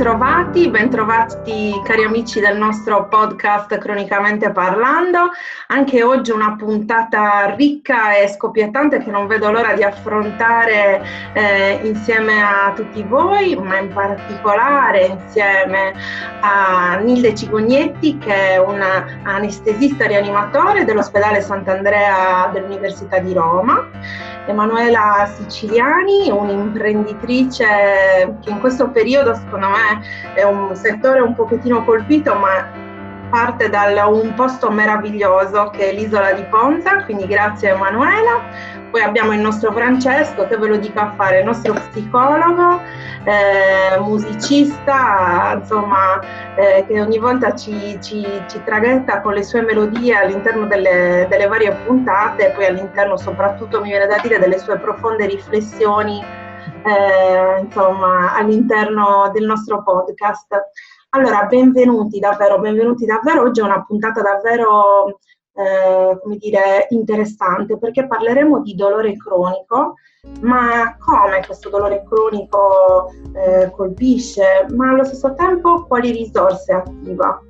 Bentrovati cari amici del nostro podcast Cronicamente Parlando. Anche oggi una puntata ricca e scoppiettante che non vedo l'ora di affrontare insieme a tutti voi, ma in particolare insieme a Nilde Cigognetti, che è una anestesista rianimatore dell'ospedale Sant'Andrea dell'Università di Roma, Emanuela Siciliani, un'imprenditrice che in questo periodo secondo me è un settore un pochettino colpito, ma parte da un posto meraviglioso che è l'isola di Ponza, quindi grazie Emanuela. Poi abbiamo il nostro Francesco, che ve lo dico a fare, il nostro psicologo, musicista, insomma, che ogni volta ci traghetta con le sue melodie all'interno delle varie puntate, e poi all'interno soprattutto, mi viene da dire, delle sue profonde riflessioni insomma, all'interno del nostro podcast. Allora, benvenuti davvero, oggi è una puntata davvero come dire interessante, perché parleremo di dolore cronico, ma come questo dolore cronico colpisce, ma allo stesso tempo quali risorse attiva,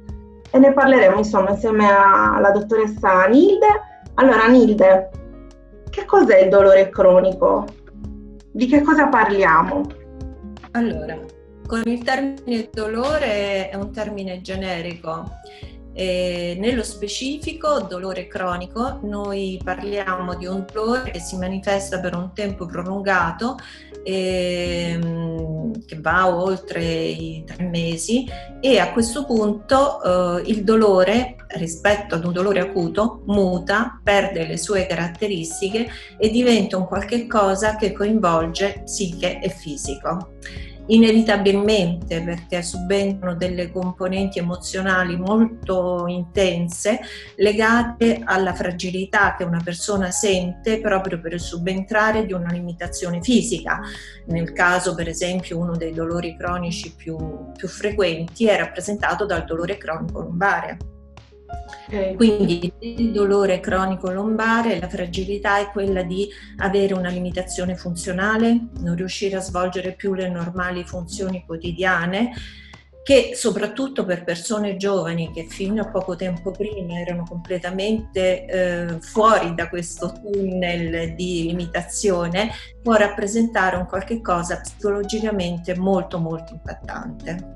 e ne parleremo insomma insieme alla dottoressa Nilde. Allora Nilde, che cos'è il dolore cronico? Di che cosa parliamo? Allora, con il termine dolore è un termine generico. Nello specifico dolore cronico noi parliamo di un dolore che si manifesta per un tempo prolungato, che va oltre i 3 mesi, e a questo punto il dolore, rispetto ad un dolore acuto, muta, perde le sue caratteristiche e diventa un qualche cosa che coinvolge psiche e fisico. Inevitabilmente, perché subentrano delle componenti emozionali molto intense legate alla fragilità che una persona sente proprio per il subentrare di una limitazione fisica. Nel caso, per esempio, uno dei dolori cronici più frequenti è rappresentato dal dolore cronico lombare. Quindi il dolore cronico lombare, la fragilità è quella di avere una limitazione funzionale, non riuscire a svolgere più le normali funzioni quotidiane, che soprattutto per persone giovani che fino a poco tempo prima erano completamente fuori da questo tunnel di limitazione, può rappresentare un qualche cosa psicologicamente molto molto impattante.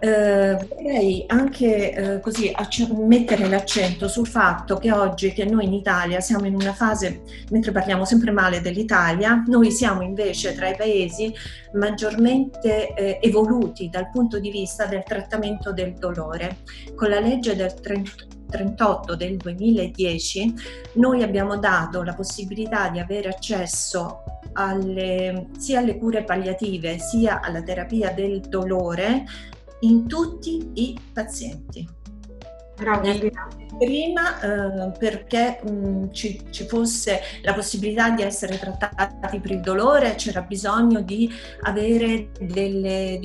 Vorrei anche così mettere l'accento sul fatto che oggi, che noi in Italia siamo in una fase, mentre parliamo sempre male dell'Italia, noi siamo invece tra i paesi maggiormente evoluti dal punto di vista del trattamento del dolore. Con la legge del 38 del 2010 noi abbiamo dato la possibilità di avere accesso sia alle cure palliative sia alla terapia del dolore in tutti i pazienti. Prima perché ci fosse la possibilità di essere trattati per il dolore c'era bisogno di avere delle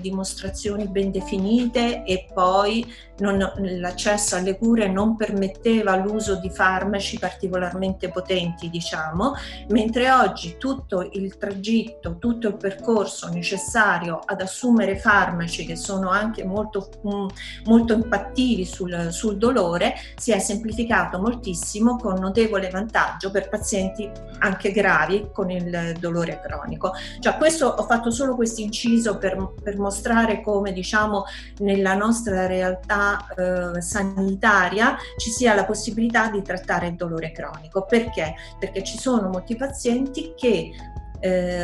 dimostrazioni ben definite, e poi l'accesso alle cure non permetteva l'uso di farmaci particolarmente potenti, mentre oggi tutto il tragitto, tutto il percorso necessario ad assumere farmaci che sono anche molto, molto impattivi sul dolore si è semplificato moltissimo, con notevole vantaggio per pazienti anche gravi con il dolore cronico. Questo, ho fatto solo questo inciso per mostrare come nella nostra realtà sanitaria ci sia la possibilità di trattare il dolore cronico. Perché? Perché ci sono molti pazienti che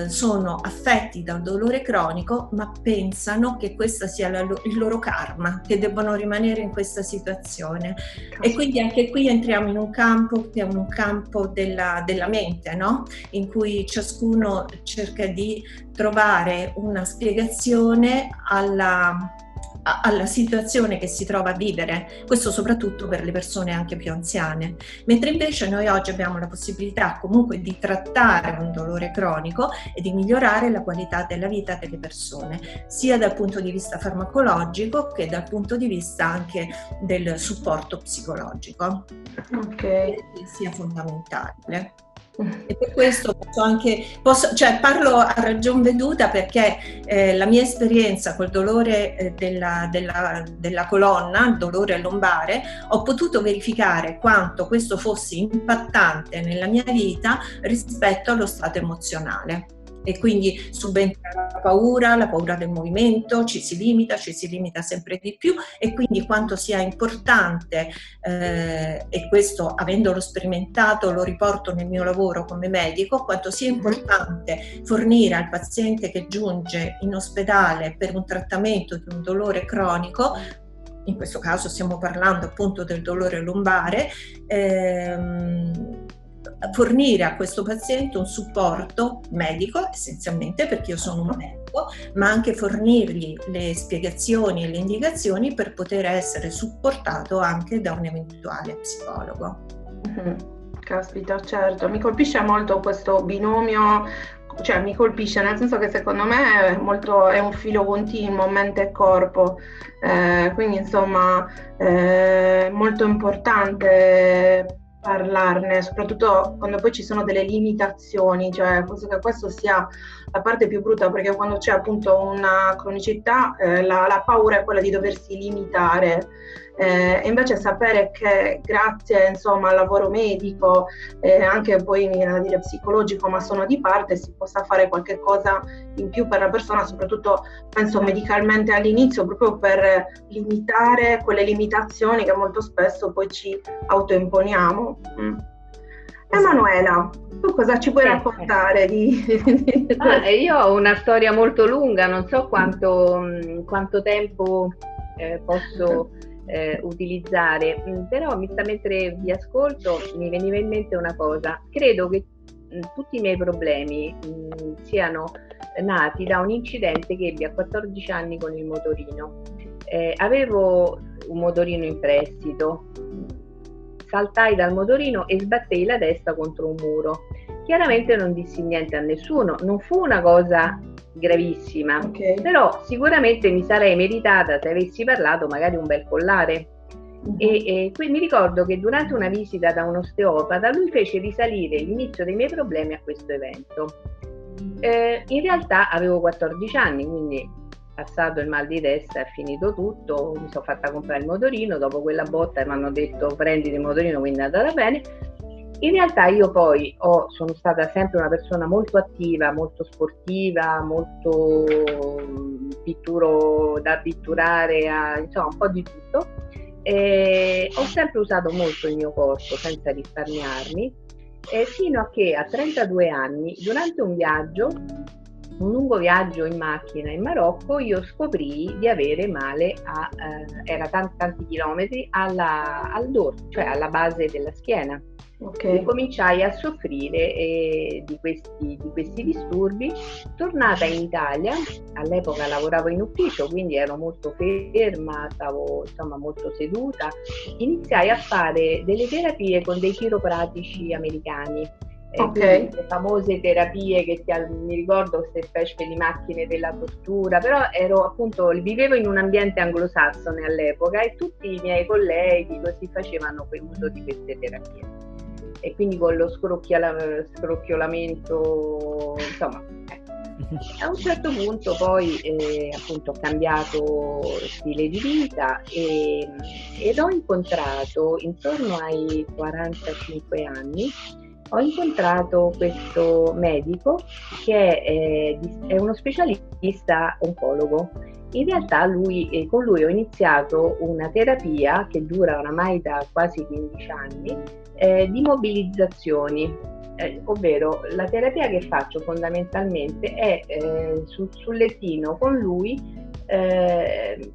sono affetti dal dolore cronico, ma pensano che questa sia il loro karma, che debbano rimanere in questa situazione. E quindi anche qui entriamo in un campo che è un campo della mente, no? In cui ciascuno cerca di trovare una spiegazione alla situazione che si trova a vivere, questo soprattutto per le persone anche più anziane, mentre invece noi oggi abbiamo la possibilità comunque di trattare un dolore cronico e di migliorare la qualità della vita delle persone, sia dal punto di vista farmacologico che dal punto di vista anche del supporto psicologico, che sia fondamentale. E per questo parlo a ragion veduta, perché la mia esperienza col dolore della colonna, il dolore lombare, ho potuto verificare quanto questo fosse impattante nella mia vita rispetto allo stato emozionale. E quindi subentra la paura del movimento, ci si limita sempre di più, e quindi quanto sia importante, e questo avendolo sperimentato lo riporto nel mio lavoro come medico, quanto sia importante fornire al paziente che giunge in ospedale per un trattamento di un dolore cronico, in questo caso stiamo parlando appunto del dolore lombare, fornire a questo paziente un supporto medico, essenzialmente perché io sono un medico, ma anche fornirgli le spiegazioni e le indicazioni per poter essere supportato anche da un eventuale psicologo. Mm-hmm. Caspita, certo, mi colpisce molto questo binomio, cioè mi colpisce nel senso che secondo me è un filo continuo, mente e corpo, quindi insomma è molto importante parlarne, soprattutto quando poi ci sono delle limitazioni, cioè penso che questo sia la parte più brutta, perché quando c'è appunto una cronicità la paura è quella di doversi limitare, e invece sapere che grazie insomma al lavoro medico, anche poi mi viene da dire psicologico, ma sono di parte, si possa fare qualche cosa in più per la persona, soprattutto penso medicalmente all'inizio, proprio per limitare quelle limitazioni che molto spesso poi ci autoimponiamo. Emanuela, tu cosa ci puoi raccontare? Io ho una storia molto lunga, non so quanto tempo posso utilizzare, però mentre vi ascolto mi veniva in mente una cosa. Credo che tutti i miei problemi siano nati da un incidente che ebbi a 14 anni con il motorino. Avevo un motorino in prestito, saltai dal motorino e sbattei la testa contro un muro. Chiaramente non dissi niente a nessuno, non fu una cosa gravissima, okay. Però sicuramente mi sarei meritata, se avessi parlato, magari un bel collare. Mm-hmm. E qui mi ricordo che durante una visita da un osteopata lui fece risalire l'inizio dei miei problemi a questo evento. In realtà avevo 14 anni, quindi passato il mal di testa è finito tutto, mi sono fatta comprare il motorino, dopo quella botta mi hanno detto prenditi il motorino, quindi è andata bene. In realtà io poi sono stata sempre una persona molto attiva, molto sportiva, molto da pitturare, insomma un po' di tutto. E ho sempre usato molto il mio corpo senza risparmiarmi, fino a che a 32 anni, durante un lungo viaggio in macchina in Marocco, io scoprii di avere male era tanti chilometri, al dorso, cioè alla base della schiena. Okay. E cominciai a soffrire di questi disturbi. Tornata in Italia, all'epoca lavoravo in ufficio, quindi ero molto ferma, stavo insomma molto seduta, iniziai a fare delle terapie con dei chiropratici americani. Okay. Le famose terapie che mi ricordo, queste specie di macchine della postura, però vivevo in un ambiente anglosassone all'epoca e tutti i miei colleghi così facevano uso di queste terapie. E quindi con lo scrocchiolamento, insomma. A un certo punto poi appunto ho cambiato stile di vita ed ho incontrato, intorno ai 45 anni, ho incontrato questo medico che è uno specialista oncologo. In realtà con lui ho iniziato una terapia che dura oramai da quasi 15 anni, di mobilizzazioni, ovvero la terapia che faccio fondamentalmente è sul lettino con lui,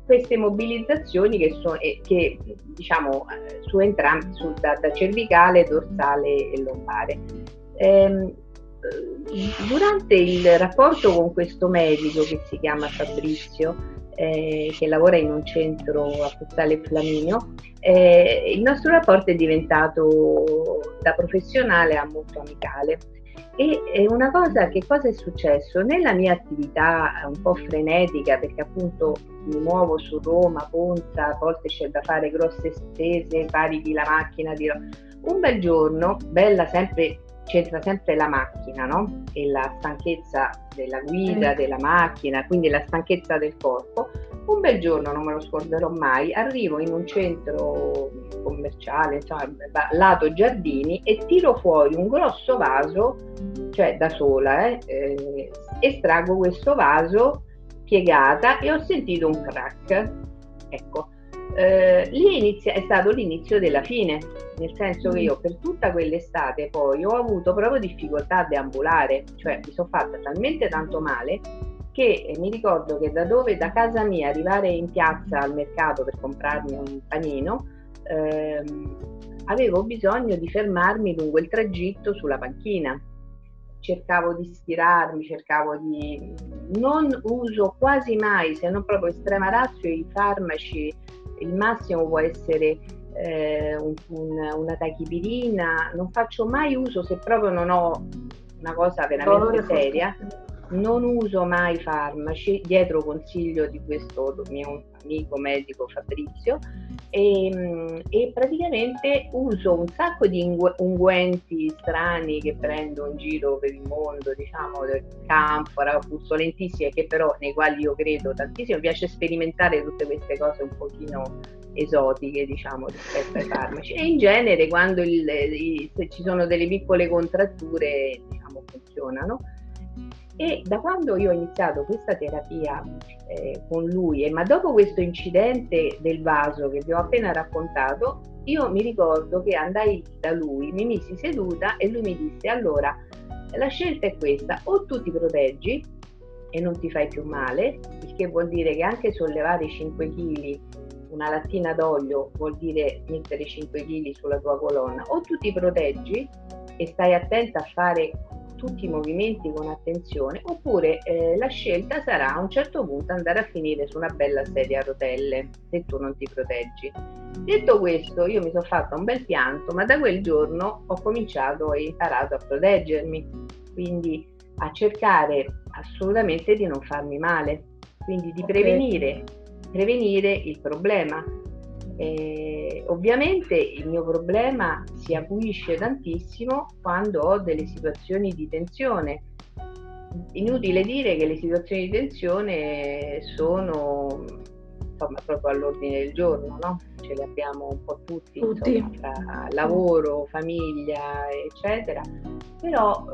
queste mobilizzazioni che diciamo su entrambi, da cervicale, dorsale e lombare. Durante il rapporto con questo medico che si chiama Fabrizio, che lavora in un centro a Castel Flaminio, il nostro rapporto è diventato da professionale a molto amicale. E cosa è successo? Nella mia attività un po' frenetica, perché appunto mi muovo su Roma, Ponza, a volte c'è da fare grosse spese, pari di la macchina, un bel giorno, bella sempre c'entra sempre la macchina, no? E la stanchezza della guida, della macchina, quindi la stanchezza del corpo. Un bel giorno, non me lo scorderò mai, arrivo in un centro commerciale, insomma, lato giardini, e tiro fuori un grosso vaso, cioè da sola, estraggo questo vaso piegata e ho sentito un crack, ecco. Lì è stato l'inizio della fine, nel senso che io per tutta quell'estate poi ho avuto proprio difficoltà a deambulare, cioè mi sono fatta talmente tanto male che mi ricordo che da casa mia arrivare in piazza al mercato per comprarmi un panino, avevo bisogno di fermarmi lungo il tragitto sulla panchina, cercavo di stirarmi, non uso quasi mai, se non proprio estrema ratio, i farmaci. Il massimo può essere una tachipirina, non faccio mai uso se proprio non ho una cosa veramente seria, non uso mai farmaci, dietro consiglio di questo mio amico medico Fabrizio, e praticamente uso un sacco di unguenti strani che prendo in giro per il mondo, diciamo, del canfora, puzzolentissime, che però nei quali io credo tantissimo. Mi piace sperimentare tutte queste cose un pochino esotiche, diciamo, rispetto ai farmaci, e in genere quando se ci sono delle piccole contratture, diciamo, funzionano. E da quando io ho iniziato questa terapia con lui, ma dopo questo incidente del vaso che vi ho appena raccontato, io mi ricordo che andai da lui, mi misi seduta e lui mi disse: allora, la scelta è questa, o tu ti proteggi e non ti fai più male, il che vuol dire che anche sollevare 5 kg, una lattina d'olio, vuol dire mettere 5 kg sulla tua colonna, o tu ti proteggi e stai attenta a fare tutti i movimenti con attenzione, oppure la scelta sarà a un certo punto andare a finire su una bella sedia a rotelle se tu non ti proteggi. Detto questo, io mi sono fatta un bel pianto, ma da quel giorno ho cominciato e imparato a proteggermi, quindi a cercare assolutamente di non farmi male, quindi di prevenire il problema. Ovviamente il mio problema si acuisce tantissimo quando ho delle situazioni di tensione. Inutile dire che le situazioni di tensione sono, insomma, proprio all'ordine del giorno, no? Ce le abbiamo un po' tutti. Insomma, tra lavoro, famiglia, eccetera. Però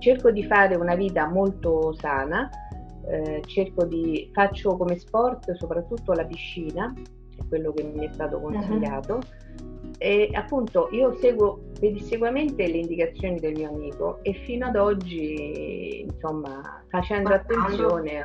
cerco di fare una vita molto sana. Faccio come sport soprattutto la piscina, è quello che mi è stato consigliato, e appunto io seguo pedissequamente le indicazioni del mio amico, e fino ad oggi, insomma, facendo attenzione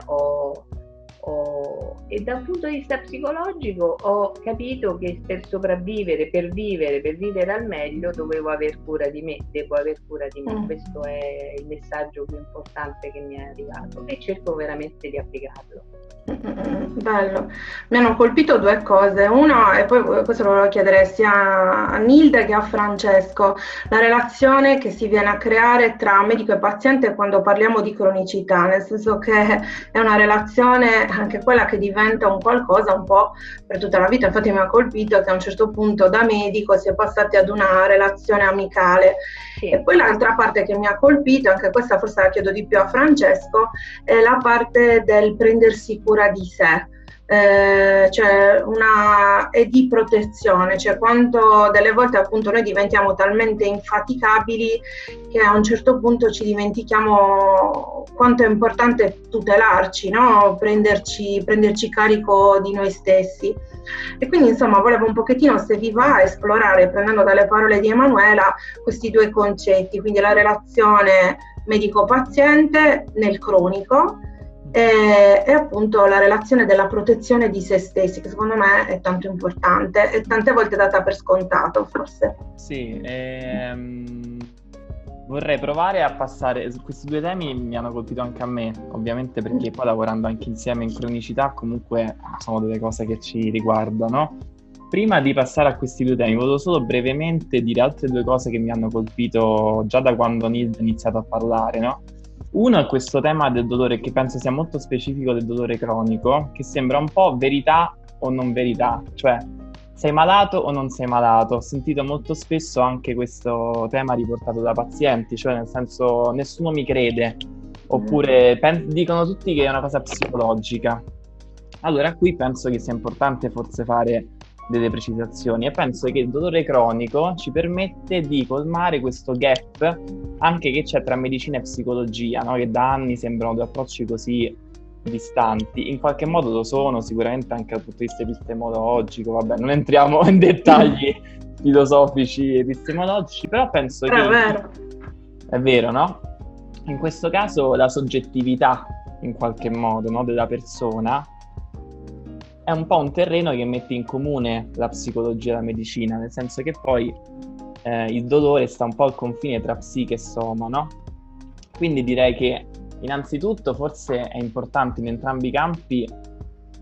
e da un punto di vista psicologico ho capito che per sopravvivere, per vivere al meglio, dovevo aver cura di me, devo aver cura di me. Questo è il messaggio più importante che mi è arrivato, e cerco veramente di applicarlo. Bello, mi hanno colpito due cose. Una, e poi questo lo volevo chiedere sia a Nilde che a Francesco, la relazione che si viene a creare tra medico e paziente quando parliamo di cronicità, nel senso che è una relazione anche quella che diventa un qualcosa un po' per tutta la vita. Infatti mi ha colpito che a un certo punto da medico si è passati ad una relazione amicale. Sì. E poi l'altra parte che mi ha colpito, anche questa forse la chiedo di più a Francesco, è la parte del prendersi cura di sé, cioè è di protezione, cioè quanto delle volte appunto noi diventiamo talmente infaticabili che a un certo punto ci dimentichiamo quanto è importante tutelarci, no? Prenderci carico di noi stessi. E quindi, insomma, volevo un pochettino, se vi va, esplorare, prendendo dalle parole di Emanuela, questi due concetti, quindi la relazione medico-paziente nel cronico e appunto la relazione della protezione di se stessi, che secondo me è tanto importante e tante volte data per scontato, forse. Sì, vorrei provare a passare, questi due temi mi hanno colpito anche a me, ovviamente, perché poi lavorando anche insieme in cronicità comunque sono delle cose che ci riguardano. Prima di passare a questi due temi, volevo solo brevemente dire altre due cose che mi hanno colpito già da quando Nilde ha iniziato a parlare, no? Uno è questo tema del dolore, che penso sia molto specifico del dolore cronico, che sembra un po' verità o non verità, cioè sei malato o non sei malato? Ho sentito molto spesso anche questo tema riportato da pazienti, cioè nel senso nessuno mi crede, oppure dicono tutti che è una cosa psicologica. Allora qui penso che sia importante forse fare delle precisazioni e penso che il dolore cronico ci permette di colmare questo gap anche che c'è tra medicina e psicologia, no? Che da anni sembrano due approcci così distanti, in qualche modo lo sono sicuramente anche dal punto di vista epistemologico, vabbè, non entriamo in dettagli filosofici epistemologici, però penso che vero. È vero, no? In questo caso la soggettività in qualche modo, no, della persona è un po' un terreno che mette in comune la psicologia e la medicina, nel senso che poi il dolore sta un po' al confine tra psiche e soma, no? Quindi direi che innanzitutto forse è importante in entrambi i campi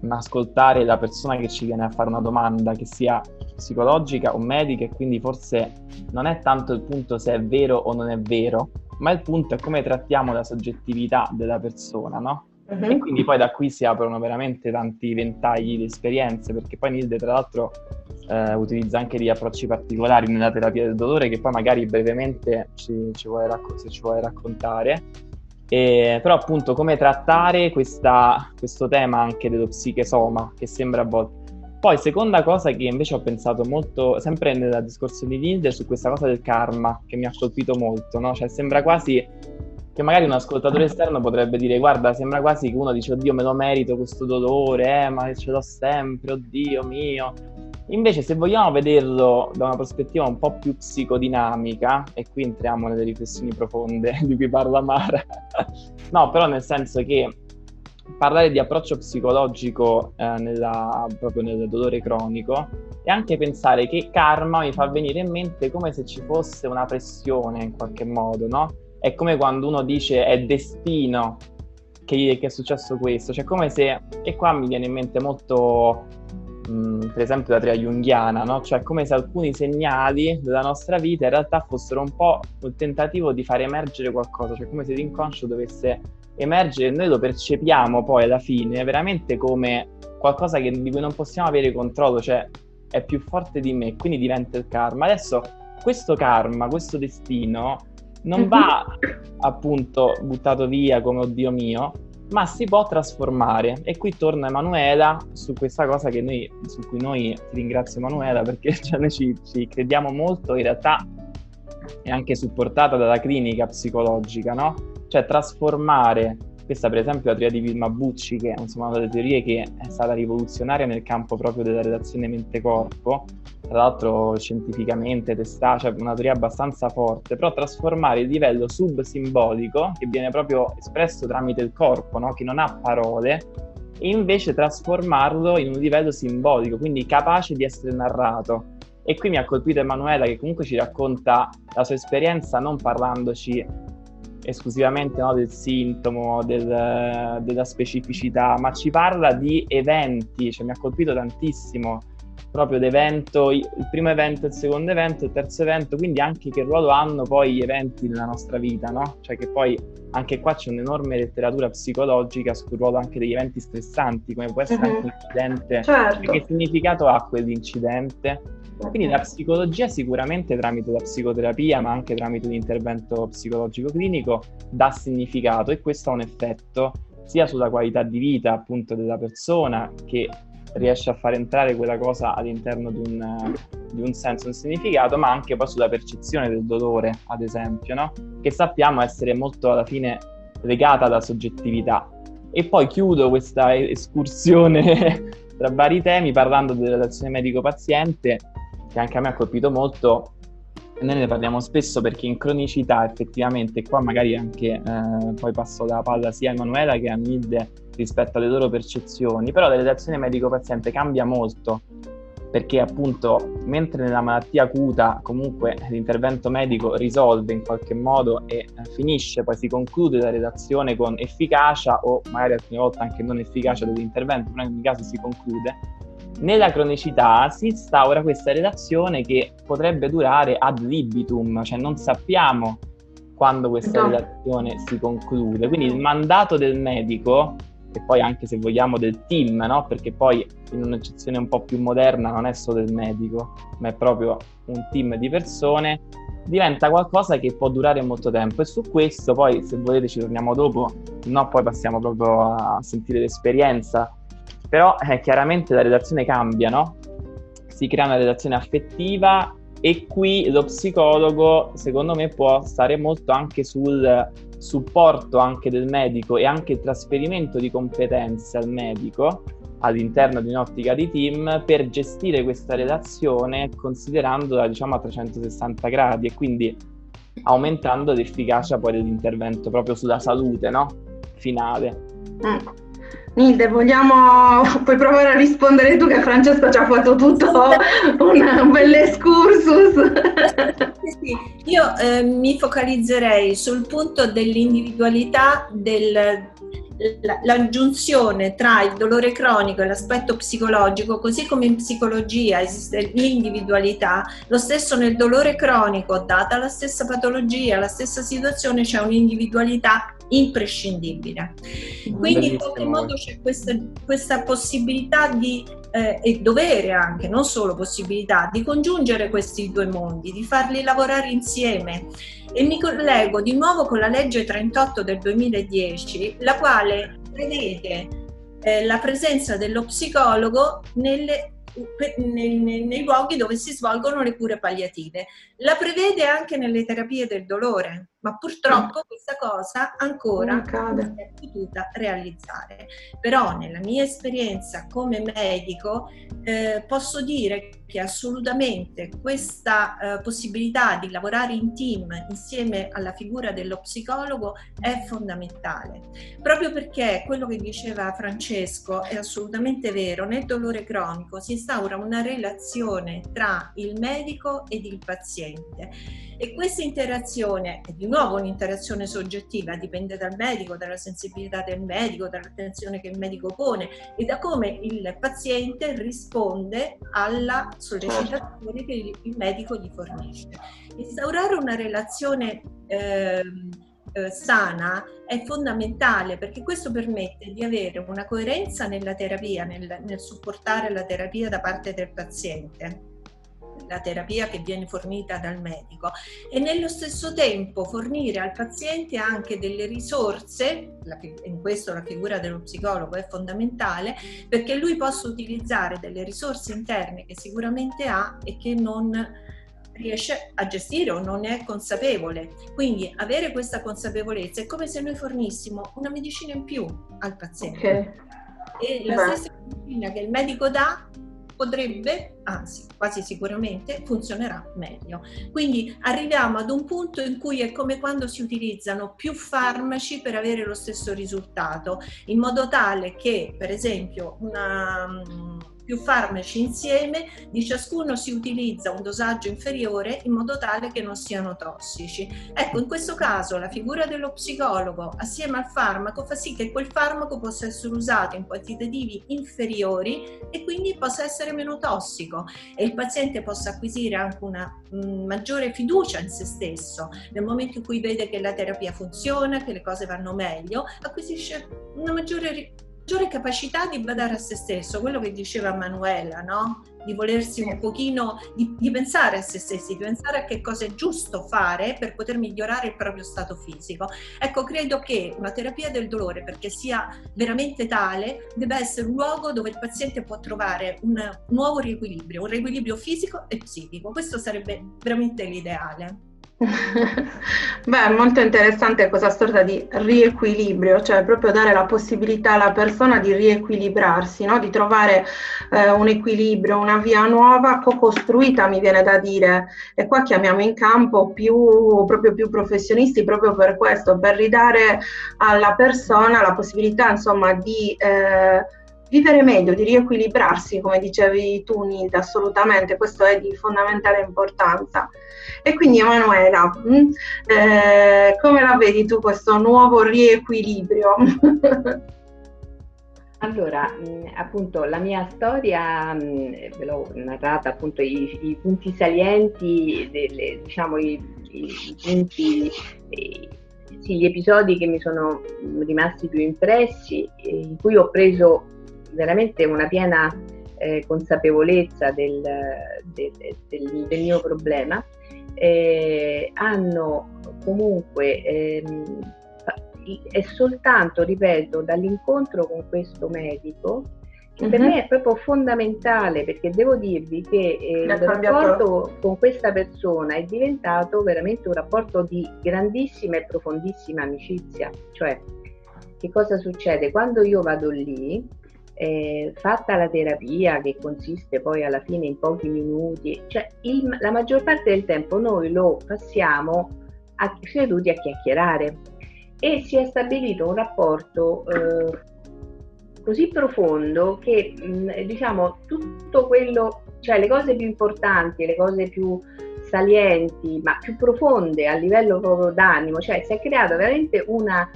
ascoltare la persona che ci viene a fare una domanda, che sia psicologica o medica, e quindi forse non è tanto il punto se è vero o non è vero, ma il punto è come trattiamo la soggettività della persona, no? Uh-huh. E quindi poi da qui si aprono veramente tanti ventagli di esperienze, perché poi Nilde tra l'altro utilizza anche degli approcci particolari nella terapia del dolore che poi magari brevemente ci vuole raccontare. Però appunto come trattare questo tema anche dello psiche-soma che sembra a volte. Poi seconda cosa che invece ho pensato molto, sempre nel discorso di Nilde, su questa cosa del karma che mi ha colpito molto, no? Cioè sembra quasi che magari un ascoltatore esterno potrebbe dire guarda, sembra quasi che uno dice oddio me lo merito questo dolore, ma ce l'ho sempre, oddio mio. Invece se vogliamo vederlo da una prospettiva un po' più psicodinamica, e qui entriamo nelle riflessioni profonde di cui parla Mara, no, però nel senso che parlare di approccio psicologico proprio nel dolore cronico e anche pensare che karma mi fa venire in mente come se ci fosse una pressione in qualche modo, no? È come quando uno dice è destino che è successo questo, cioè come se, e qua mi viene in mente molto per esempio la teoria junghiana, no? Cioè come se alcuni segnali della nostra vita in realtà fossero un po' un tentativo di far emergere qualcosa, cioè come se l'inconscio dovesse emergere e noi lo percepiamo poi alla fine veramente come qualcosa di cui non possiamo avere controllo, cioè è più forte di me, quindi diventa il karma. Adesso questo karma, questo destino non va appunto buttato via come oddio mio, ma si può trasformare, e qui torna Emanuela su questa cosa su cui noi, ti ringrazio Emanuela, perché cioè, noi ci crediamo molto, in realtà è anche supportata dalla clinica psicologica, no? Cioè trasformare, questa per esempio la teoria di Vilma Bucci, che è insomma una delle teorie che è stata rivoluzionaria nel campo proprio della relazione mente-corpo, tra l'altro scientificamente testata, cioè una teoria abbastanza forte, però trasformare il livello subsimbolico, che viene proprio espresso tramite il corpo, no? Che non ha parole, e invece trasformarlo in un livello simbolico, quindi capace di essere narrato. E qui mi ha colpito Emanuela, che comunque ci racconta la sua esperienza non parlandoci esclusivamente, no, del sintomo, della specificità, ma ci parla di eventi, cioè mi ha colpito tantissimo proprio l'evento, il primo evento, il secondo evento, il terzo evento, quindi anche che ruolo hanno poi gli eventi nella nostra vita, no? Cioè che poi anche qua c'è un'enorme letteratura psicologica sul ruolo anche degli eventi stressanti, come può essere anche un incidente, certo. Che significato ha quell'incidente? Quindi la psicologia sicuramente tramite la psicoterapia, ma anche tramite l'intervento psicologico clinico, dà significato, e questo ha un effetto sia sulla qualità di vita appunto della persona, che riesce a far entrare quella cosa all'interno di un senso, un significato, ma anche poi sulla percezione del dolore, ad esempio, no? Che sappiamo essere molto alla fine legata alla soggettività. E poi chiudo questa escursione tra vari temi parlando della relazione medico-paziente, che anche a me ha colpito molto. Noi ne parliamo spesso perché in cronicità effettivamente, qua magari anche poi passo la palla sia a Emanuela che a Nilde rispetto alle loro percezioni, però la relazione medico-paziente cambia molto, perché appunto mentre nella malattia acuta comunque l'intervento medico risolve in qualche modo e finisce, poi si conclude la relazione con efficacia o magari alcune volte anche non efficacia dell'intervento, però in ogni caso si conclude. Nella cronicità si instaura questa relazione che potrebbe durare ad libitum, cioè non sappiamo quando questa relazione si conclude, quindi il mandato del medico e poi anche, se vogliamo, del team, no? Perché poi, in un'accezione un po' più moderna, non è solo del medico, ma è proprio un team di persone, diventa qualcosa che può durare molto tempo. E su questo poi, se volete, ci torniamo dopo, no? Poi passiamo proprio a sentire l'esperienza. Però chiaramente la redazione cambia, no? Si crea una redazione affettiva, e qui lo psicologo, secondo me, può stare molto anche sul supporto anche del medico, e anche il trasferimento di competenze al medico all'interno di un'ottica di team, per gestire questa relazione, considerandola, diciamo, a 360 gradi, e quindi aumentando l'efficacia poi dell'intervento proprio sulla salute, no? Finale. Nilde, puoi provare a rispondere tu, che Francesco ci ha fatto tutto un bel excursus. Sì, io mi focalizzerei sul punto dell'individualità, l'aggiunzione tra il dolore cronico e l'aspetto psicologico. Così come in psicologia esiste l'individualità, lo stesso nel dolore cronico, data la stessa patologia, la stessa situazione, c'è un'individualità imprescindibile. Quindi in qualche modo c'è questa possibilità di e dovere anche, non solo possibilità, di congiungere questi due mondi, di farli lavorare insieme. E mi collego di nuovo con la legge 38 del 2010, la quale prevede la presenza dello psicologo nei luoghi dove si svolgono le cure palliative. La prevede anche nelle terapie del dolore, ma purtroppo questa cosa ancora non è potuta realizzare. Però nella mia esperienza come medico posso dire che assolutamente questa possibilità di lavorare in team insieme alla figura dello psicologo è fondamentale, proprio perché quello che diceva Francesco è assolutamente vero. Nel dolore cronico si instaura una relazione tra il medico ed il paziente, e questa interazione è di nuovo un'interazione soggettiva, dipende dal medico, dalla sensibilità del medico, dall'attenzione che il medico pone e da come il paziente risponde alla sollecitazione che il medico gli fornisce. Instaurare una relazione sana è fondamentale, perché questo permette di avere una coerenza nella terapia, nel supportare la terapia da parte del paziente, la terapia che viene fornita dal medico, e nello stesso tempo fornire al paziente anche delle risorse. In questo la figura dello psicologo è fondamentale, perché lui possa utilizzare delle risorse interne che sicuramente ha e che non riesce a gestire o non è consapevole. Quindi avere questa consapevolezza è come se noi fornissimo una medicina in più al paziente, e la stessa medicina che il medico dà potrebbe, anzi quasi sicuramente, funzionerà meglio. Quindi arriviamo ad un punto in cui è come quando si utilizzano più farmaci per avere lo stesso risultato, in modo tale che, per esempio, più farmaci insieme, di ciascuno si utilizza un dosaggio inferiore in modo tale che non siano tossici. Ecco, in questo caso la figura dello psicologo assieme al farmaco fa sì che quel farmaco possa essere usato in quantitativi inferiori e quindi possa essere meno tossico, e il paziente possa acquisire anche una maggiore fiducia in se stesso. Nel momento in cui vede che la terapia funziona, che le cose vanno meglio, acquisisce una maggiore capacità di badare a se stesso, quello che diceva Emanuela, no? Di volersi un pochino, di pensare a se stessi, di pensare a che cosa è giusto fare per poter migliorare il proprio stato fisico. Ecco, credo che una terapia del dolore, perché sia veramente tale, debba essere un luogo dove il paziente può trovare un nuovo riequilibrio, un riequilibrio fisico e psichico. Questo sarebbe veramente l'ideale. Beh, molto interessante questa sorta di riequilibrio, cioè proprio dare la possibilità alla persona di riequilibrarsi, no? Di trovare un equilibrio, una via nuova, co-costruita, mi viene da dire. E qua chiamiamo in campo più professionisti, proprio per questo, per ridare alla persona la possibilità, insomma, di vivere meglio, di riequilibrarsi, come dicevi tu, Nilde. Assolutamente, questo è di fondamentale importanza. E quindi, Emanuela, come la vedi tu questo nuovo riequilibrio? Allora, appunto, la mia storia, ve l'ho narrata, appunto, i punti salienti, diciamo, i punti Sì, gli episodi che mi sono rimasti più impressi, in cui ho preso veramente una piena consapevolezza del mio problema, hanno comunque, è soltanto, ripeto, dall'incontro con questo medico, che per me è proprio fondamentale, perché devo dirvi che il rapporto con questa persona è diventato veramente un rapporto di grandissima e profondissima amicizia. Cioè, che cosa succede? Quando io vado lì, fatta la terapia, che consiste poi alla fine in pochi minuti, cioè la maggior parte del tempo noi lo passiamo seduti a chiacchierare, e si è stabilito un rapporto così profondo che diciamo tutto quello, cioè le cose più importanti, le cose più salienti, ma più profonde a livello proprio d'animo, cioè si è creata veramente una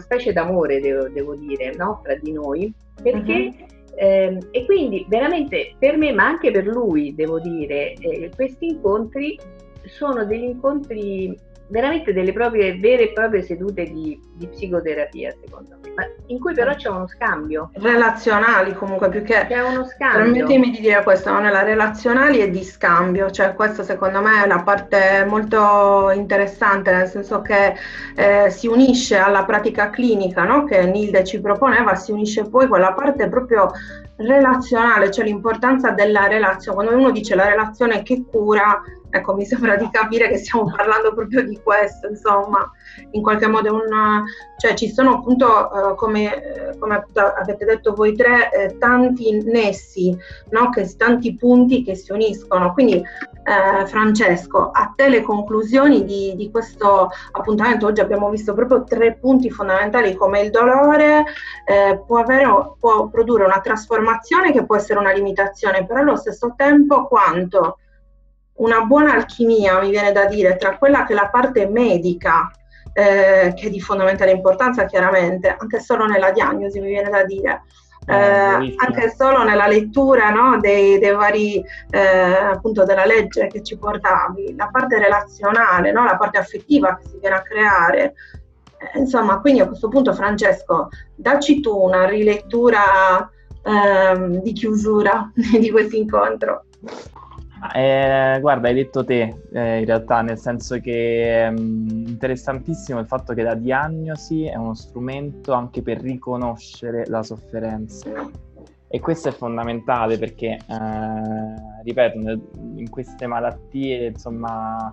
specie d'amore, devo dire, no? Tra di noi, perché e quindi veramente per me, ma anche per lui, devo dire, questi incontri sono degli incontri veramente delle proprie vere e proprie sedute di psicoterapia, secondo me, ma in cui però c'è uno scambio relazionali, comunque, più che c'è uno scambio, permettimi di dire questo, non è la relazionali e di scambio, cioè questa secondo me è una parte molto interessante, nel senso che si unisce alla pratica clinica, no? Che Nilde ci proponeva, si unisce poi quella parte proprio relazionale, cioè l'importanza della relazione. Quando uno dice la relazione che cura, ecco, mi sembra di capire che stiamo parlando proprio di questo, insomma, in qualche modo cioè ci sono appunto, come avete detto voi tre, tanti nessi, no? Tanti punti che si uniscono. Quindi Francesco, a te le conclusioni di questo appuntamento. Oggi abbiamo visto proprio tre punti fondamentali, come il dolore può produrre una trasformazione che può essere una limitazione, però allo stesso tempo quanto una buona alchimia, mi viene da dire, tra quella che è la parte medica, che è di fondamentale importanza chiaramente, anche solo nella diagnosi, mi viene da dire, anche solo nella lettura, no, dei vari, appunto, della legge che ci portavi, la parte relazionale, no, la parte affettiva che si viene a creare. Insomma, quindi a questo punto, Francesco, dacci tu una rilettura di chiusura di questo incontro. Guarda, hai detto te, in realtà, nel senso che è interessantissimo il fatto che la diagnosi è uno strumento anche per riconoscere la sofferenza, e questo è fondamentale perché, ripeto, in queste malattie, insomma,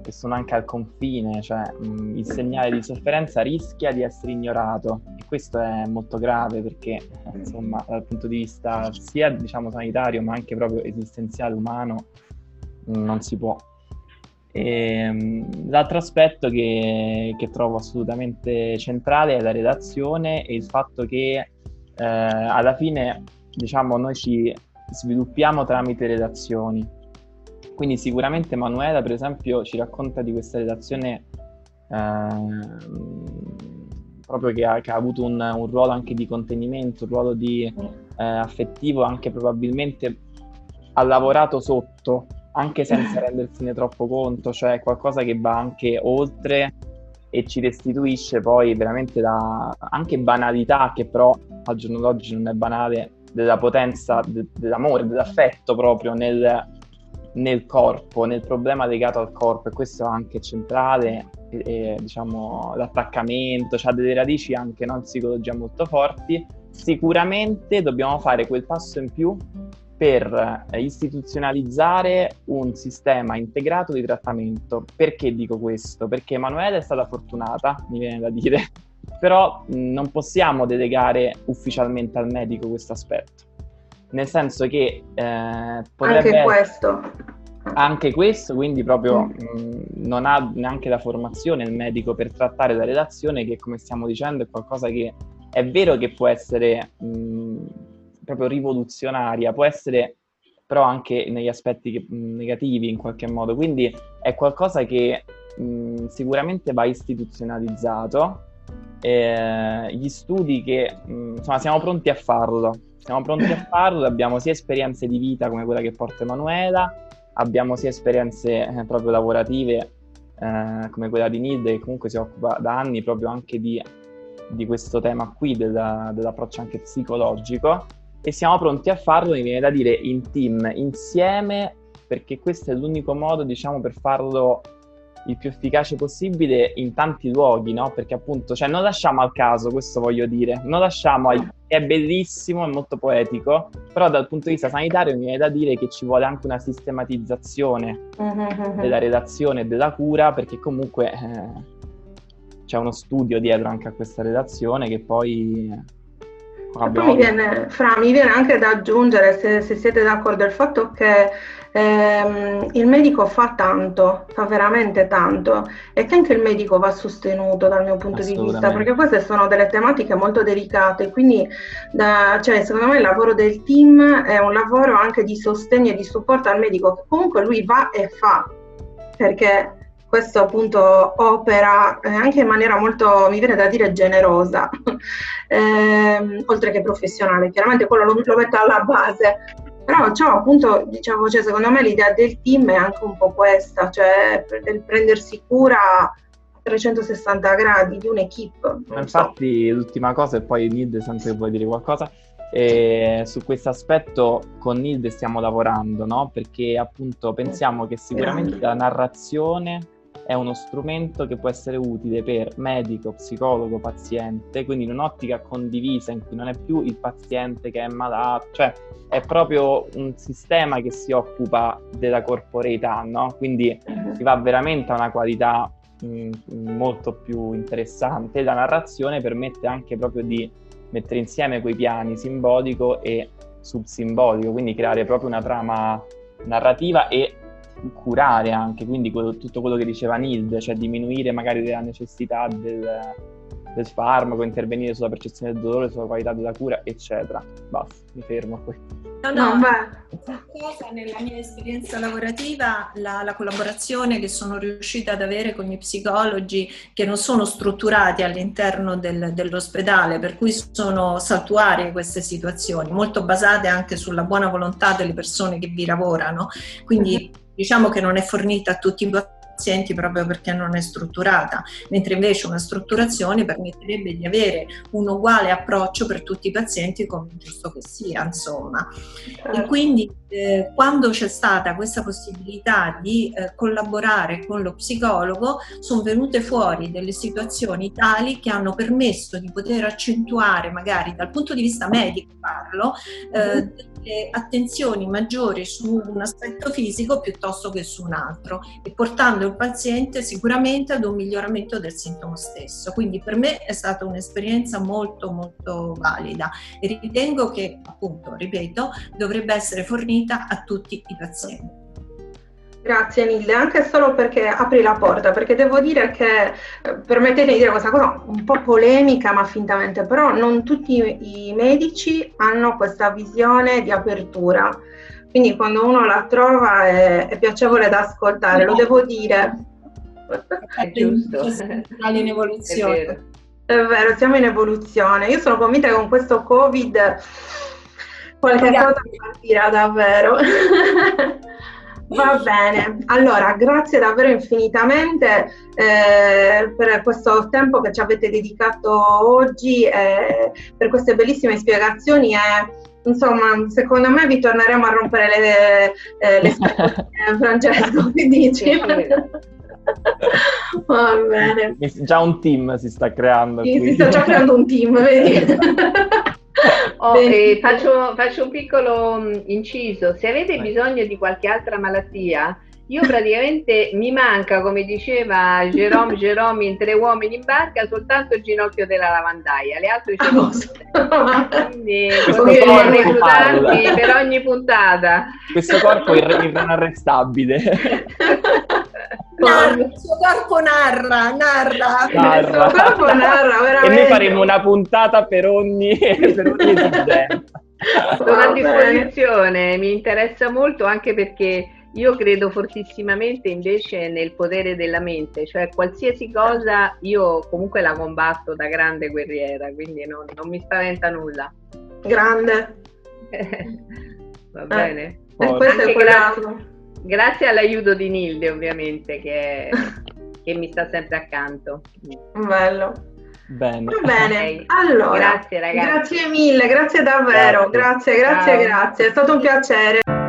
che sono anche al confine, cioè il segnale di sofferenza rischia di essere ignorato, e questo è molto grave perché, insomma, dal punto di vista sia, diciamo, sanitario, ma anche proprio esistenziale, umano, non si può. L'altro aspetto che trovo assolutamente centrale è la redazione e il fatto che alla fine, diciamo, noi ci sviluppiamo tramite redazioni. Quindi sicuramente Emanuela, per esempio, ci racconta di questa redazione proprio che ha avuto un ruolo anche di contenimento, un ruolo di affettivo, anche probabilmente ha lavorato sotto, anche senza rendersene troppo conto, cioè qualcosa che va anche oltre e ci restituisce poi veramente anche banalità, che però al giorno d'oggi non è banale, della potenza dell'amore, dell'affetto proprio nel corpo, nel problema legato al corpo, e questo è anche centrale, e, diciamo, l'attaccamento, cioè delle radici anche, no, in psicologia molto forti. Sicuramente dobbiamo fare quel passo in più per istituzionalizzare un sistema integrato di trattamento. Perché dico questo? Perché Emanuela è stata fortunata, mi viene da dire, però non possiamo delegare ufficialmente al medico questo aspetto. Nel senso che potrebbe anche questo, quindi proprio non ha neanche la formazione il medico per trattare la redazione, che, come stiamo dicendo, è qualcosa che è vero che può essere proprio rivoluzionaria, può essere però anche negli aspetti negativi in qualche modo, quindi è qualcosa che sicuramente va istituzionalizzato. Gli studi che insomma siamo pronti a farlo, abbiamo sia esperienze di vita come quella che porta Emanuela, abbiamo sia esperienze proprio lavorative come quella di Nilde, che comunque si occupa da anni proprio anche di questo tema qui, dell'approccio anche psicologico, e siamo pronti a farlo, mi viene da dire, in team, insieme, perché questo è l'unico modo, diciamo, per farlo il più efficace possibile in tanti luoghi, no? Perché appunto, cioè, non lasciamo al caso, questo voglio dire, non lasciamo, è bellissimo, è molto poetico, però dal punto di vista sanitario mi viene da dire che ci vuole anche una sistematizzazione della redazione e della cura, perché comunque c'è uno studio dietro anche a questa redazione che poi... Poi mi viene anche da aggiungere, se siete d'accordo, il fatto che il medico fa tanto, fa veramente tanto, e che anche il medico va sostenuto dal mio punto di vista, perché queste sono delle tematiche molto delicate, quindi secondo me il lavoro del team è un lavoro anche di sostegno e di supporto al medico, che comunque lui va e fa, perché questo appunto opera anche in maniera molto, mi viene da dire, generosa, oltre che professionale, chiaramente quello lo metto alla base, però ciò appunto, diciamo, cioè, secondo me l'idea del team è anche un po' questa, cioè del prendersi cura a 360 gradi di un'equipe. Infatti l'ultima cosa, e poi Nilde sempre vuoi dire qualcosa, e su questo aspetto con Nilde stiamo lavorando, no? Perché appunto pensiamo che sicuramente la narrazione è uno strumento che può essere utile per medico, psicologo, paziente, quindi in un'ottica condivisa in cui non è più il paziente che è malato, cioè è proprio un sistema che si occupa della corporeità, no? Quindi si va veramente a una qualità molto più interessante. La narrazione permette anche proprio di mettere insieme quei piani simbolico e subsimbolico, quindi creare proprio una trama narrativa e curare anche, quindi tutto quello che diceva Nilde, cioè diminuire magari la necessità del farmaco, intervenire sulla percezione del dolore, sulla qualità della cura, eccetera. Basta, mi fermo qui. Cosa nella mia esperienza lavorativa, la collaborazione che sono riuscita ad avere con gli psicologi che non sono strutturati all'interno dell'ospedale, per cui sono saltuarie queste situazioni, molto basate anche sulla buona volontà delle persone che vi lavorano, quindi diciamo che non è fornita a tutti i pazienti proprio perché non è strutturata, mentre invece una strutturazione permetterebbe di avere un uguale approccio per tutti i pazienti, come giusto che sia, insomma. E quindi quando c'è stata questa possibilità di collaborare con lo psicologo, sono venute fuori delle situazioni tali che hanno permesso di poter accentuare, magari dal punto di vista medico parlo, delle attenzioni maggiori su un aspetto fisico piuttosto che su un altro, e portando il paziente sicuramente ad un miglioramento del sintomo stesso. Quindi per me è stata un'esperienza molto molto valida, e ritengo che, appunto, ripeto, dovrebbe essere fornita a tutti i pazienti. Grazie Nilde, anche solo perché apri la porta, perché devo dire che, permettetemi di dire questa cosa un po' polemica ma fintamente, però non tutti i medici hanno questa visione di apertura. Quindi quando uno la trova è piacevole da ascoltare, lo devo dire. È giusto. Siamo in evoluzione. È vero, siamo in evoluzione. Io sono convinta che con questo Covid qualche cosa partirà davvero. Va bene, allora grazie davvero infinitamente per questo tempo che ci avete dedicato oggi, per queste bellissime spiegazioni. Insomma, secondo me vi torneremo a rompere le scatole, Francesco, che dici? Va bene. Già un team si sta creando. Sì, si sta già creando un team, vedi? Faccio un piccolo inciso. Se avete bisogno di qualche altra malattia, io praticamente mi manca, come diceva Jerome in Tre uomini in barca, soltanto il ginocchio della lavandaia, le altre ce l'ho. Quindi potete reclutarmi per ogni puntata. Questo corpo è inarrestabile. Il suo corpo narra. Il suo corpo narra, veramente. E noi faremo una puntata per ogni sono a disposizione, mi interessa molto, anche perché io credo fortissimamente invece nel potere della mente, cioè qualsiasi cosa io comunque la combatto da grande guerriera, quindi non mi spaventa nulla. Grande. Va bene. Questo è grazie all'aiuto di Nilde, ovviamente, che che mi sta sempre accanto. Bello. Bene. Va bene, okay. Allora, grazie ragazzi. Grazie mille, grazie davvero, grazie, grazie, grazie, è stato un piacere.